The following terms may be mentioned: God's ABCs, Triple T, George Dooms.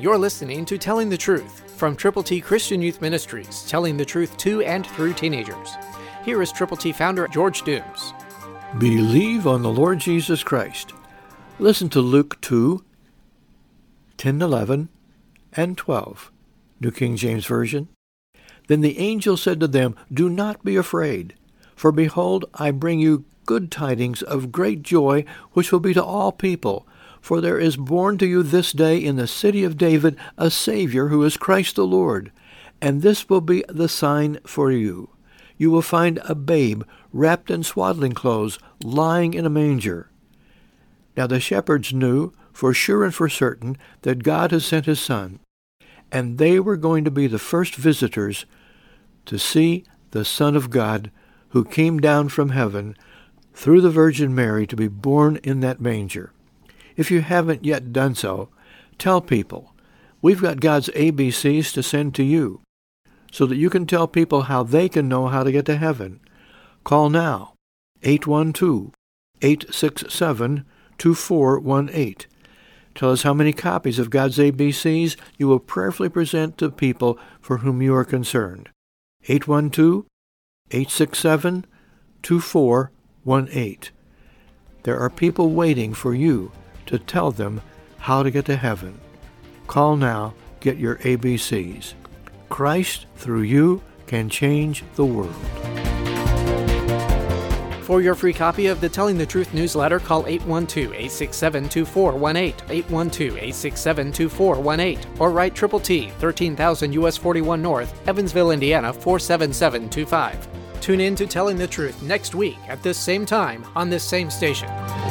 You're listening to Telling the Truth from Triple T Christian Youth Ministries, telling the truth to and through teenagers. Here is Triple T founder George Dooms. Believe on the Lord Jesus Christ. Listen to Luke 2, 10, 11, and 12, New King James Version. Then the angel said to them, "Do not be afraid, for behold, I bring you good tidings of great joy, which will be to all people. For there is born to you this day in the city of David a Savior, who is Christ the Lord. And this will be the sign for you. You will find a babe wrapped in swaddling clothes, lying in a manger." Now the shepherds knew for sure and for certain that God had sent his Son, and they were going to be the first visitors to see the Son of God, who came down from heaven through the Virgin Mary to be born in that manger. If you haven't yet done so, tell people. We've got God's ABCs to send to you so that you can tell people how they can know how to get to heaven. Call now, 812-867-2418. Tell us how many copies of God's ABCs you will prayerfully present to people for whom you are concerned. 812-867-2418. There are people waiting for you to tell them how to get to heaven. Call now, get your ABCs. Christ, through you, can change the world. For your free copy of the Telling the Truth newsletter, call 812-867-2418, 812-867-2418, or write Triple T, 13,000 U.S. 41 North, Evansville, Indiana, 47725. Tune in to Telling the Truth next week at this same time on this same station.